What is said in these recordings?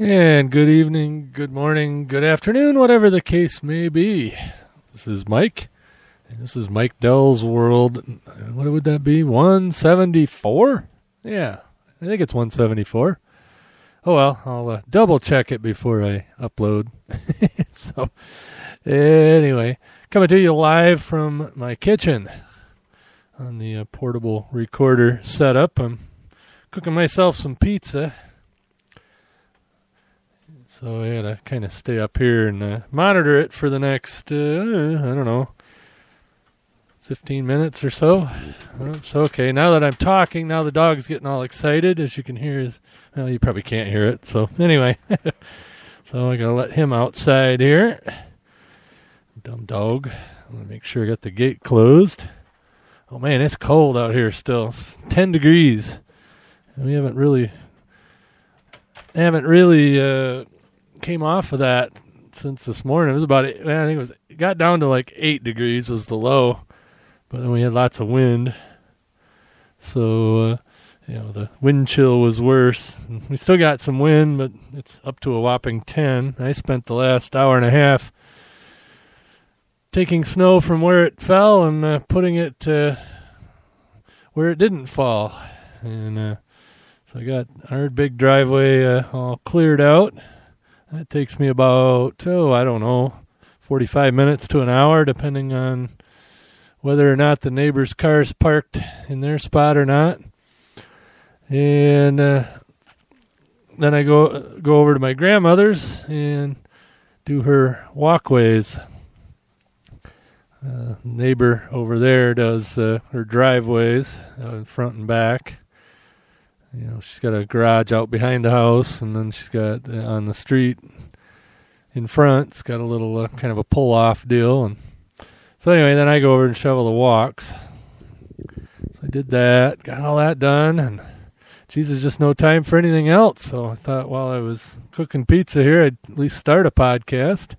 And good evening, good morning, good afternoon, whatever the case may be. This is Mike, and this is Mike Dell's World. What would that be, 174? Yeah, I think it's 174. Oh, well, I'll double-check it before I upload. So, anyway, coming to you live from my kitchen on the portable recorder setup. I'm cooking myself some pizza. So I gotta kind of stay up here and monitor it for the next, I don't know, 15 minutes or so. Oops, okay, now that I'm talking, now the dog's getting all excited, as you can hear. Well, you probably can't hear it, so anyway. So I gotta let him outside here. Dumb dog. I'm gonna make sure I got the gate closed. Oh man, it's cold out here still. It's 10 degrees. And we haven't really came off of that since this morning. It was about, it got down to like 8 degrees was the low, but then we had lots of wind. So, the wind chill was worse. We still got some wind, but it's up to a whopping 10. I spent the last hour and a half taking snow from where it fell and putting it where it didn't fall. And so I got our big driveway all cleared out. That takes me about, 45 minutes to an hour, depending on whether or not the neighbor's car is parked in their spot or not. And then I go over to my grandmother's and do her walkways. Neighbor over there does her driveways in front and back. She's got a garage out behind the house, and then she's got on the street in front. It's got a little kind of a pull-off deal. And so anyway, then I go over and shovel the walks. So I did that, got all that done, and geez, there's just no time for anything else. So I thought while I was cooking pizza here, I'd at least start a podcast.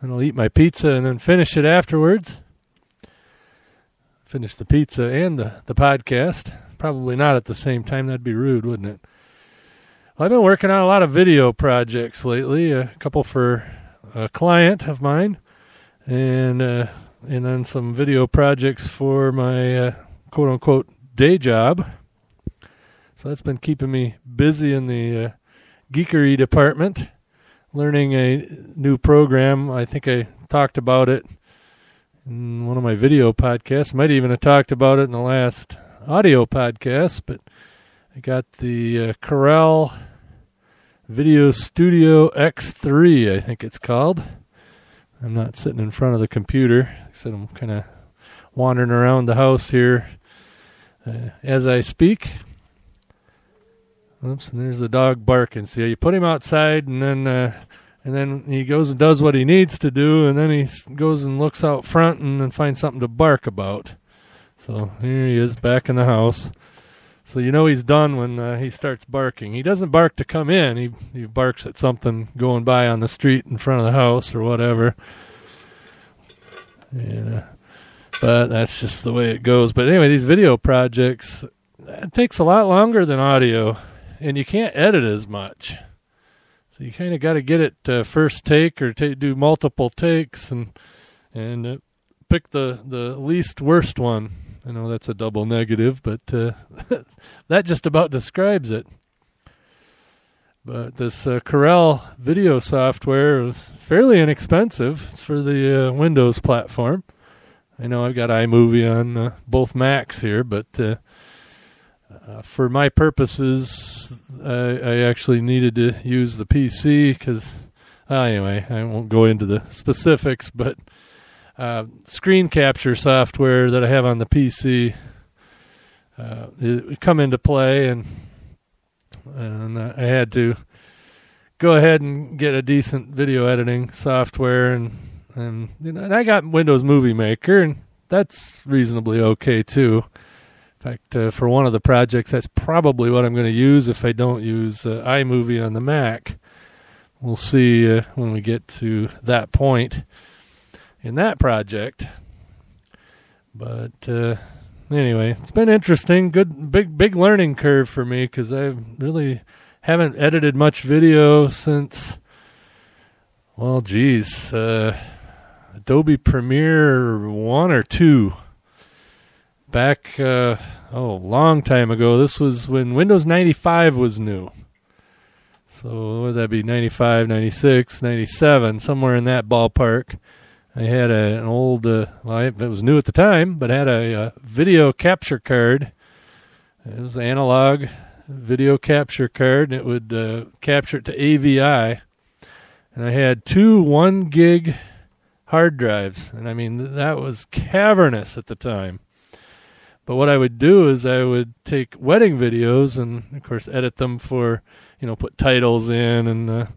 And I'll eat my pizza and then finish it afterwards. Finish the pizza and the podcast. Probably not at the same time. That'd be rude, wouldn't it? Well, I've been working on a lot of video projects lately, a couple for a client of mine, and then some video projects for my quote-unquote day job. So that's been keeping me busy in the geekery department, learning a new program. I think I talked about it in one of my video podcasts. Might even have talked about it in the last audio podcast, but I got the Corel VideoStudio X3, I think it's called. I'm not sitting in front of the computer. I said I'm kind of wandering around the house here as I speak. Oops, and there's the dog barking. See, you put him outside, and then he goes and does what he needs to do, and then he goes and looks out front and then finds something to bark about. So here he is back in the house. So you know he's done when he starts barking. He doesn't bark to come in. He barks at something going by on the street in front of the house or whatever. Yeah, but that's just the way it goes. But anyway, these video projects, it takes a lot longer than audio, and you can't edit as much. So you kind of got to get it first take or do multiple takes and pick the least worst one. I know that's a double negative, but that just about describes it. But this Corel video software was fairly inexpensive. It's for the Windows platform. I know I've got iMovie on both Macs here, but for my purposes, I actually needed to use the PC because, anyway, I won't go into the specifics, but screen capture software that I have on the PC it come into play, and I had to go ahead and get a decent video editing software, and I got Windows Movie Maker, and that's reasonably okay too. In fact, for one of the projects, that's probably what I'm going to use if I don't use iMovie on the Mac. We'll see when we get to that point in that project. But anyway, it's been interesting. Good, big learning curve for me because I really haven't edited much video since, well, geez, Adobe Premiere 1 or 2 back, long time ago. This was when Windows 95 was new. So would that be 95, 96, 97, somewhere in that ballpark. I had an old, it was new at the time, but I had a video capture card. It was an analog video capture card, and it would capture it to AVI. And I had 2 1-gig hard drives. And, I mean, that was cavernous at the time. But what I would do is I would take wedding videos and, of course, edit them for, put titles in and,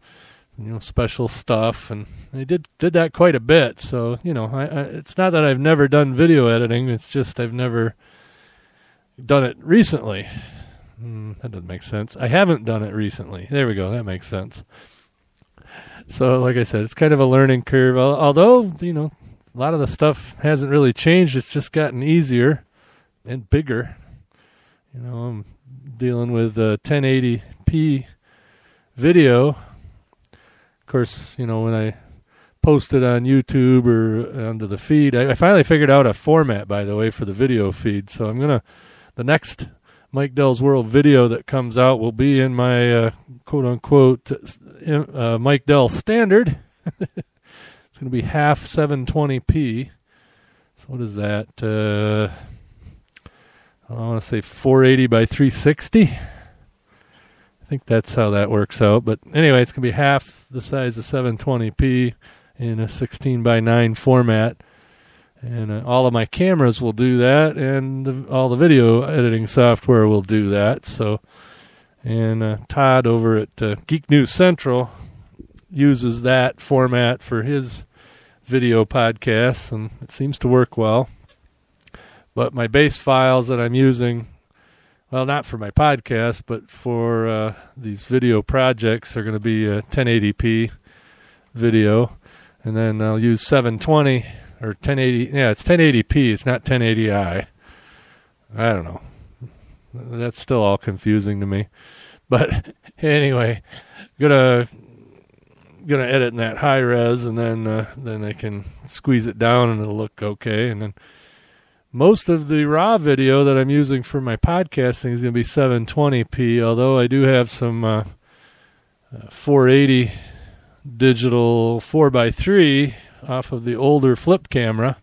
special stuff. And I did that quite a bit. So, it's not that I've never done video editing. It's just I've never done it recently. That doesn't make sense. I haven't done it recently. There we go. That makes sense. So, like I said, it's kind of a learning curve. Although, a lot of the stuff hasn't really changed. It's just gotten easier and bigger. I'm dealing with 1080p video. Of course, when I post it on YouTube or onto the feed, I finally figured out a format, by the way, for the video feed. So I'm the next Mike Dell's World video that comes out will be in my quote-unquote Mike Dell standard. It's going to be half 720p. So what is that? I want to say 480 by 360. I think that's how that works out. But anyway, it's going to be half the size of 720p in a 16 by 9 format. And all of my cameras will do that, and all the video editing software will do that. So, and Todd over at Geek News Central uses that format for his video podcasts, and it seems to work well. But my base files that I'm using, well, not for my podcast, but for these video projects are going to be 1080p video. And then I'll use 720 or 1080. Yeah, it's 1080p. It's not 1080i. I don't know. That's still all confusing to me. But anyway, gonna edit in that high res, and then I can squeeze it down, and it'll look okay. And then most of the raw video that I'm using for my podcasting is going to be 720p, although I do have some 480 digital 4x3 off of the older flip camera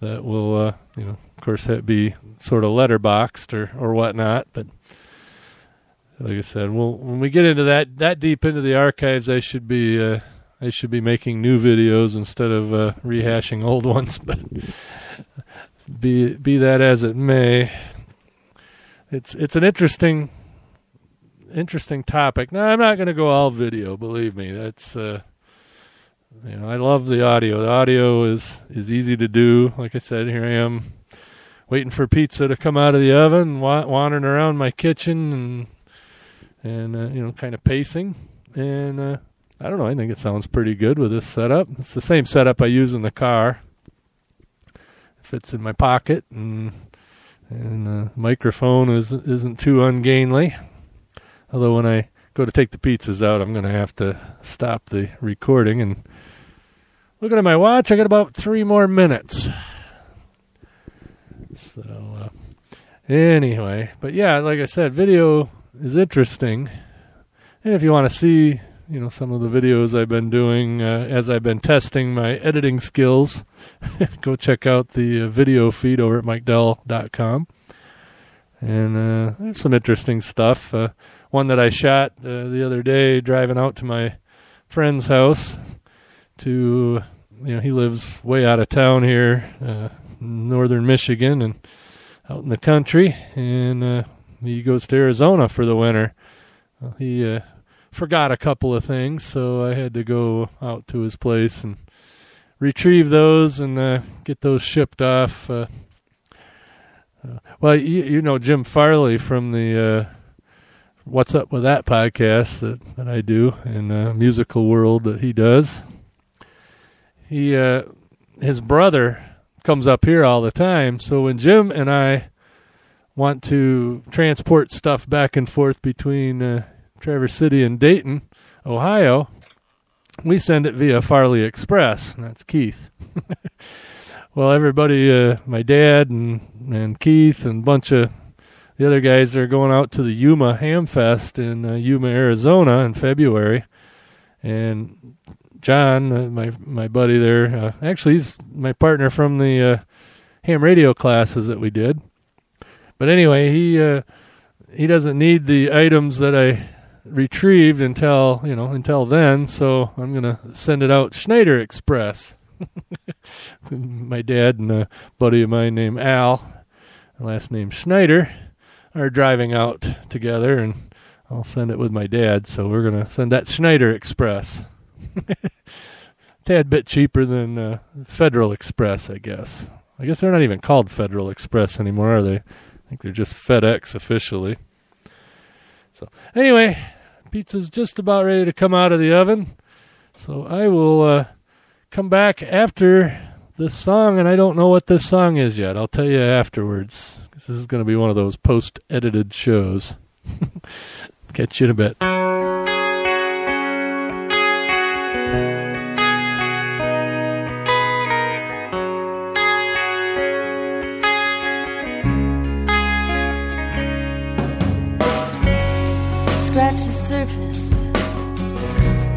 that will, of course, be sort of letterboxed or whatnot. But like I said, when we get into that deep into the archives, I should be making new videos instead of rehashing old ones. But be that as it may, it's an interesting topic. Now, I'm not going to go all video, believe me. That's I love the audio. The audio is easy to do. Like I said, here I am waiting for pizza to come out of the oven, wandering around my kitchen and kind of pacing. And I don't know. I think it sounds pretty good with this setup. It's the same setup I use in the car. Fits in my pocket, and microphone isn't too ungainly. Although when I go to take the pizzas out, I'm going to have to stop the recording. And looking at my watch, I got about 3 more minutes. So anyway, but yeah, like I said, video is interesting. And if you want to see, some of the videos I've been doing as I've been testing my editing skills, go check out the video feed over at MikeDell.com. And there's some interesting stuff. One that I shot the other day driving out to my friend's house to, he lives way out of town here, northern Michigan and out in the country. And he goes to Arizona for the winter. Well, he forgot a couple of things, so I had to go out to his place and retrieve those and get those shipped off. Well, you know Jim Farley from the What's Up With That podcast that I do and Musical World that he does. He his brother comes up here all the time, so when Jim and I want to transport stuff back and forth between Traverse City and Dayton, Ohio, we send it via Farley Express. And that's Keith. Well, everybody, my dad and Keith and a bunch of the other guys are going out to the Yuma Ham Fest in Yuma, Arizona in February. And John, my buddy there, actually he's my partner from the ham radio classes that we did. But anyway, he doesn't need the items that I retrieved until then, so I'm going to send it out Schneider Express. My dad and a buddy of mine named Al, last name Schneider, are driving out together, and I'll send it with my dad, so we're going to send that Schneider Express. Tad bit cheaper than Federal Express, I guess. I guess they're not even called Federal Express anymore, are they? I think they're just FedEx officially. So anyway, pizza's just about ready to come out of the oven, so I will come back after this song, and I don't know what this song is yet. I'll tell you afterwards, because this is going to be one of those post-edited shows. Catch you in a bit. Scratch the surface.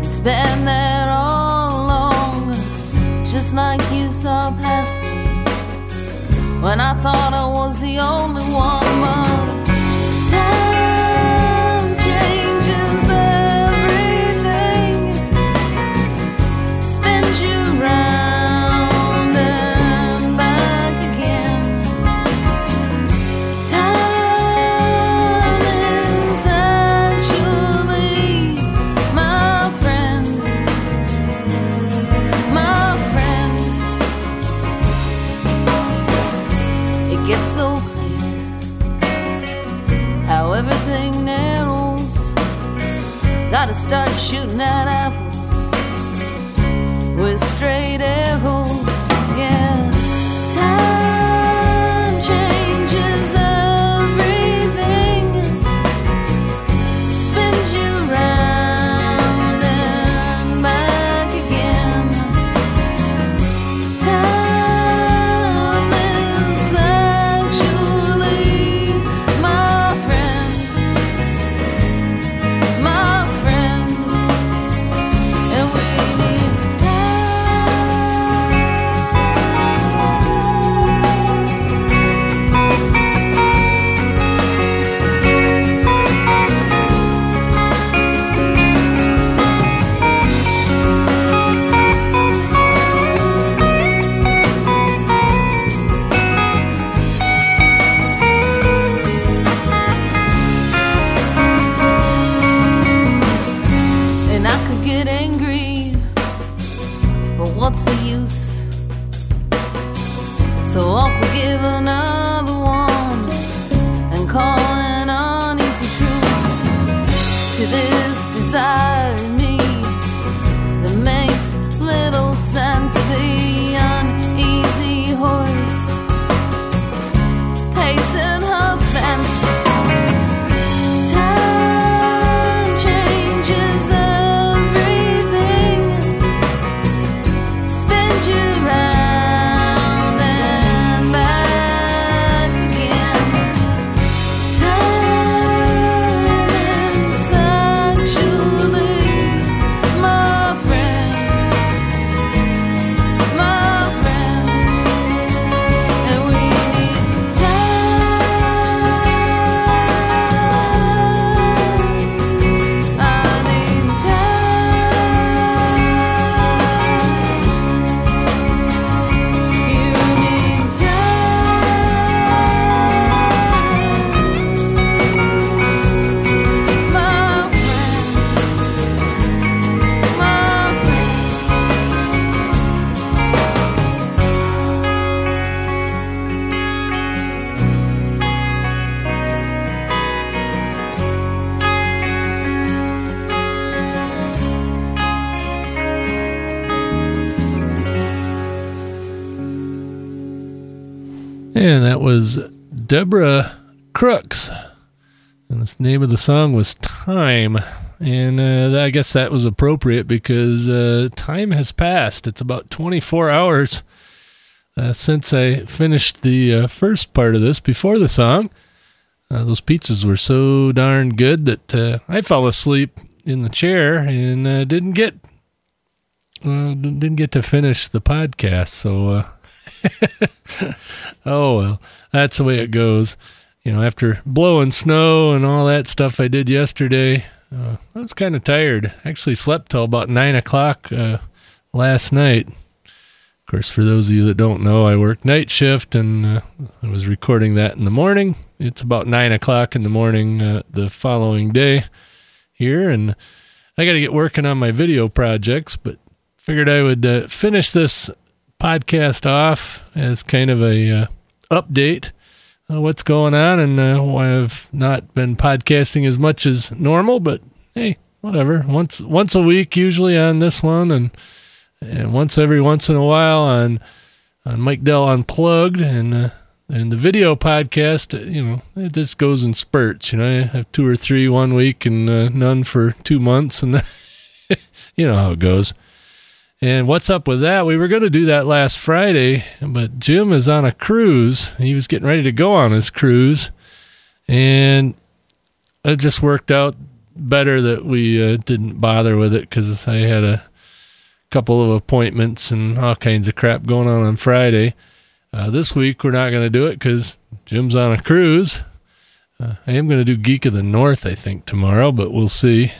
It's been there all along. Just like you saw past me when I thought I was the only one. But time changes everything. Spins you round and back again. Time is actually my friend. My friend. It gets so everything narrows. Gotta start shooting at apples with straight arrows. Yeah, time changes everything. Spins you round and back again. Time is actually my friend. My friend, and we need And I could get angry, but what's the use? So I'll forgive another one and call an uneasy truce to this desire in me that makes little sense. The uneasy horse pacing her fence. Time changes everything. Spins you round and back again. Time is actually my friend. My friend, and we need time. I need time. You need time. My friend. My friend. And that was Deborah Crooks. And the name of the song was Time. And I guess that was appropriate because time has passed. It's about 24 hours since I finished the first part of this before the song. Those pizzas were so darn good that I fell asleep in the chair and didn't get to finish the podcast. So, oh well, that's the way it goes. You know, after blowing snow and all that stuff I did yesterday, I was kind of tired. I actually slept till about 9 o'clock last night. Of course, for those of you that don't know, I work night shift, and I was recording that in the morning. It's about 9 o'clock in the morning the following day here, and I got to get working on my video projects, but figured I would finish this podcast off as kind of a update. What's going on, and why I've not been podcasting as much as normal, but hey, whatever. Once a week usually on this one, and once in a while on Mike Dell Unplugged, and the video podcast. You know, it just goes in spurts. You know, I have two or three one week, and none for 2 months, and you know how it goes. And what's up with that? We were going to do that last Friday, but Jim is on a cruise. He was getting ready to go on his cruise, and it just worked out better that we didn't bother with it because I had a couple of appointments and all kinds of crap going on Friday. This week, we're not going to do it because Jim's on a cruise. I am going to do Geek of the North, I think, tomorrow, but we'll see.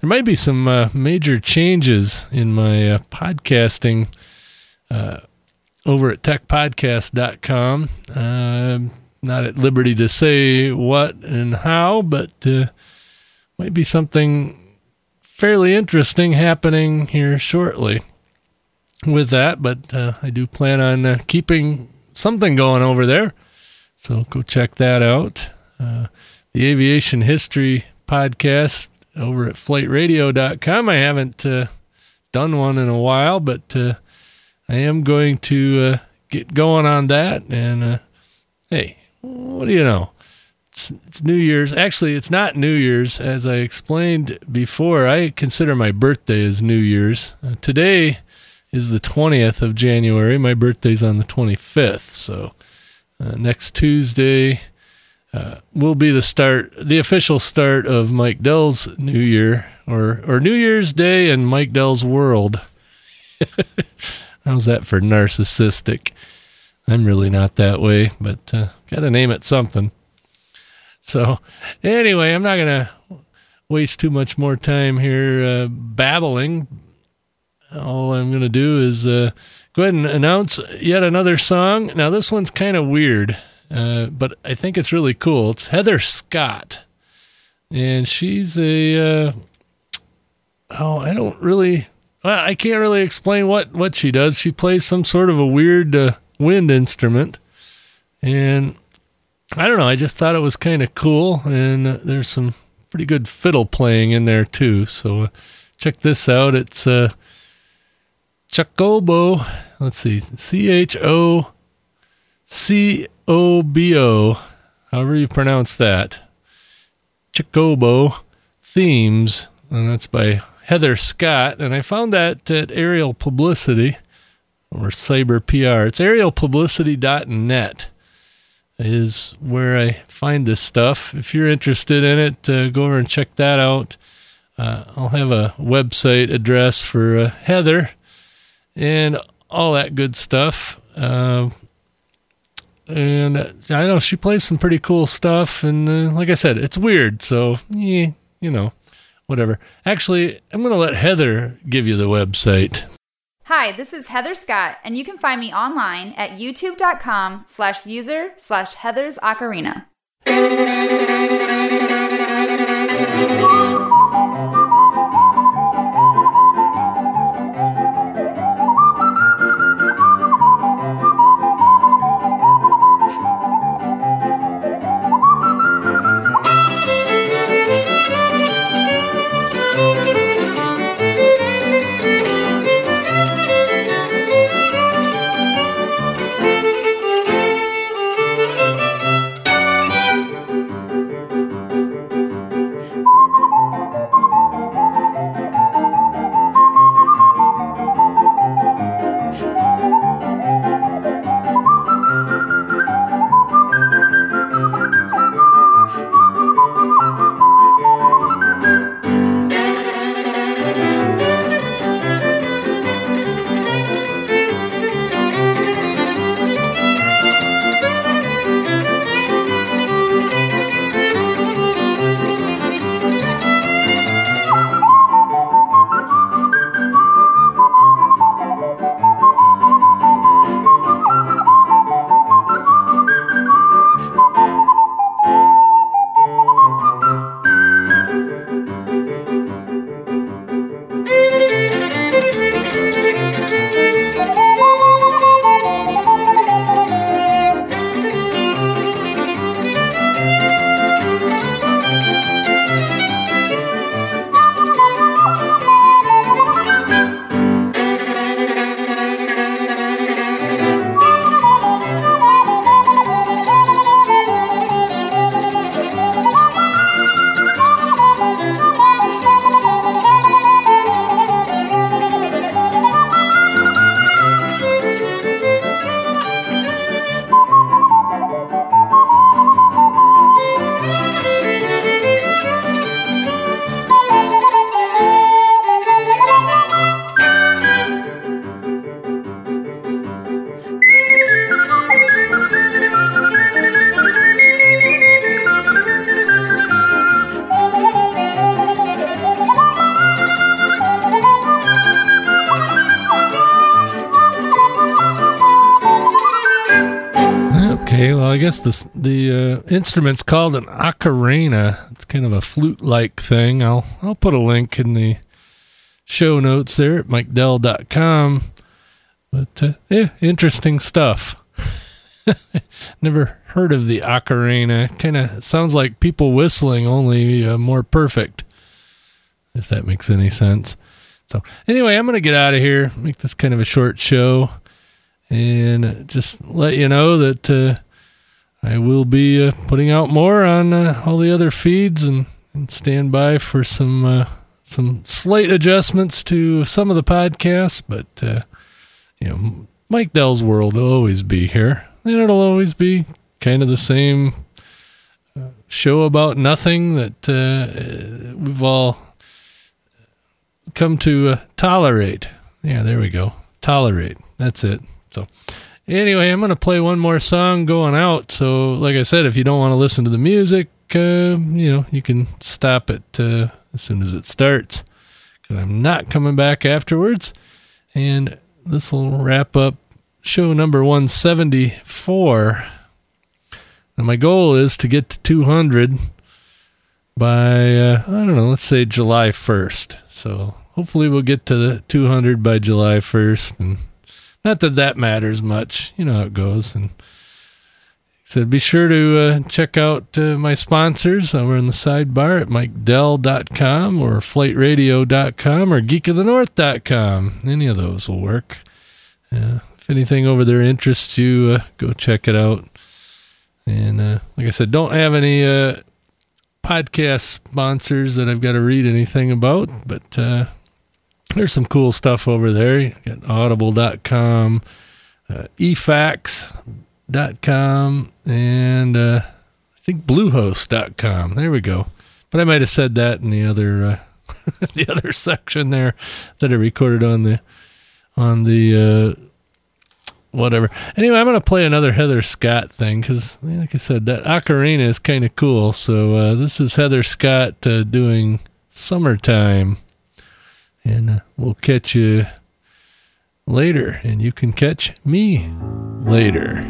There might be some major changes in my podcasting over at techpodcast.com. Not at liberty to say what and how, but might be something fairly interesting happening here shortly with that. But I do plan on keeping something going over there, so go check that out. The Aviation History Podcast over at flightradio.com. I haven't done one in a while, but I am going to get going on that. And hey, what do you know? It's New Year's. Actually, it's not New Year's. As I explained before, I consider my birthday as New Year's. Today is the 20th of January. My birthday's on the 25th. So next Tuesday will be the official start of Mike Dell's New Year, or New Year's Day and Mike Dell's World. How's that for narcissistic? I'm really not that way, but gotta name it something. So anyway, I'm not gonna waste too much more time here babbling. All I'm gonna do is go ahead and announce yet another song. Now this one's kind of weird. But I think it's really cool. It's Heather Scott, and she's I can't really explain what she does. She plays some sort of a weird wind instrument, and I don't know, I just thought it was kind of cool, and there's some pretty good fiddle playing in there too, so check this out. It's Chocobo, let's see, C-H-O-C-O-B-O, however you pronounce that, Chocobo Themes, and that's by Heather Scott, and I found that at Aerial Publicity, or Cyber PR. It's AerialPublicity.net is where I find this stuff. If you're interested in it, go over and check that out. I'll have a website address for Heather and all that good stuff. And I know she plays some pretty cool stuff, and like I said, it's weird, so, you know, whatever. Actually, I'm going to let Heather give you the website. Hi, this is Heather Scott, and you can find me online at youtube.com/user/Heather's Ocarina. I guess the instrument's called an ocarina. It's kind of a flute-like thing. I'll put a link in the show notes there at MikeDell.com. But, yeah, interesting stuff. Never heard of the ocarina. Kind of sounds like people whistling, only more perfect, if that makes any sense. So, anyway, I'm going to get out of here, make this kind of a short show, and just let you know that I will be putting out more on all the other feeds, and stand by for some slight adjustments to some of the podcasts, but you know, Mike Dell's World will always be here, and it'll always be kind of the same show about nothing that we've all come to tolerate. Yeah, there we go. Tolerate. That's it. So anyway, I'm going to play one more song going out. So like I said, if you don't want to listen to the music, you know, you can stop it as soon as it starts, because I'm not coming back afterwards. And this will wrap up show number 174. And my goal is to get to 200 by, I don't know, let's say July 1st. So hopefully we'll get to the 200 by July 1st. And not that that matters much. You know how it goes. And so be sure to check out my sponsors over in the sidebar at MikeDell.com or flightradio.com or geekofthenorth.com. Any of those will work. If anything over there interests you, go check it out. And like I said, don't have any podcast sponsors that I've got to read anything about, but there's some cool stuff over there. You got Audible.com, eFax.com, and I think Bluehost.com. There we go. But I might have said that in the other the other section there that I recorded on the whatever. Anyway, I'm going to play another Heather Scott thing, because like I said, that ocarina is kind of cool. So this is Heather Scott doing Summertime. And we'll catch you later, and you can catch me later.